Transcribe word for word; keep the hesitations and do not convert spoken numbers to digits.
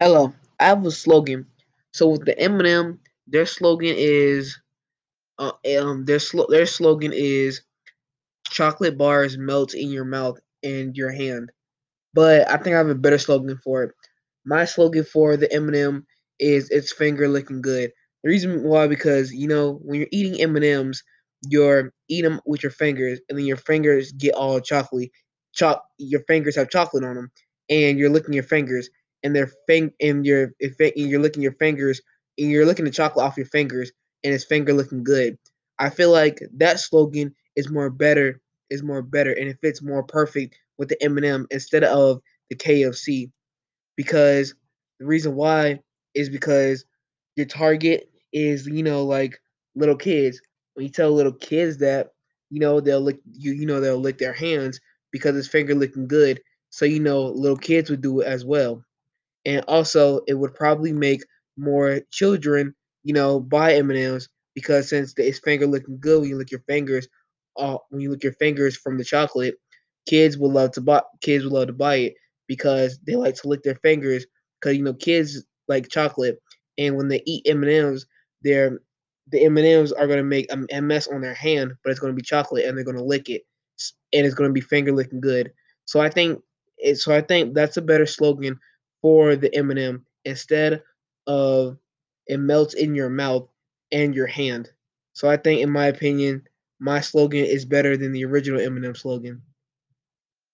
Hello, I have a slogan. So with the Eminem, their slogan is, uh, um, their sl- their slogan is, chocolate bars melt in your mouth and your hand. But I think I have a better slogan for it. My slogan for the M and M is, it's finger licking good. The reason why, because you know when you're eating M and M's, you're eat them with your fingers, and then your fingers get all chocolatey. Choc, your fingers have chocolate on them, and you're licking your fingers, and their fing, and your if it, and you're licking your fingers, and you're licking the chocolate off your fingers, and it's finger licking good. I feel like that slogan is more better, is more better, and it fits more perfect with the M and M instead of the K F C, because the reason why is because your target is, you know, like little kids. When you tell little kids that, you know, they'll lick you, you know, they'll lick their hands because it's finger licking good. So, you know, little kids would do it as well. And also, it would probably make more children, you know, buy M and M's, because since it's finger licking good when you lick your fingers, uh, when you lick your fingers from the chocolate, kids will love to buy. Kids will love to buy it because they like to lick their fingers. Because you know, kids like chocolate, and when they eat M and M's, they're the M and M's are gonna make a mess on their hand, but it's gonna be chocolate, and they're gonna lick it, and it's gonna be finger licking good. So I think, so I think that's a better slogan for the M and M instead of it melts in your mouth and your hand. So I think, in my opinion, my slogan is better than the original M and M slogan.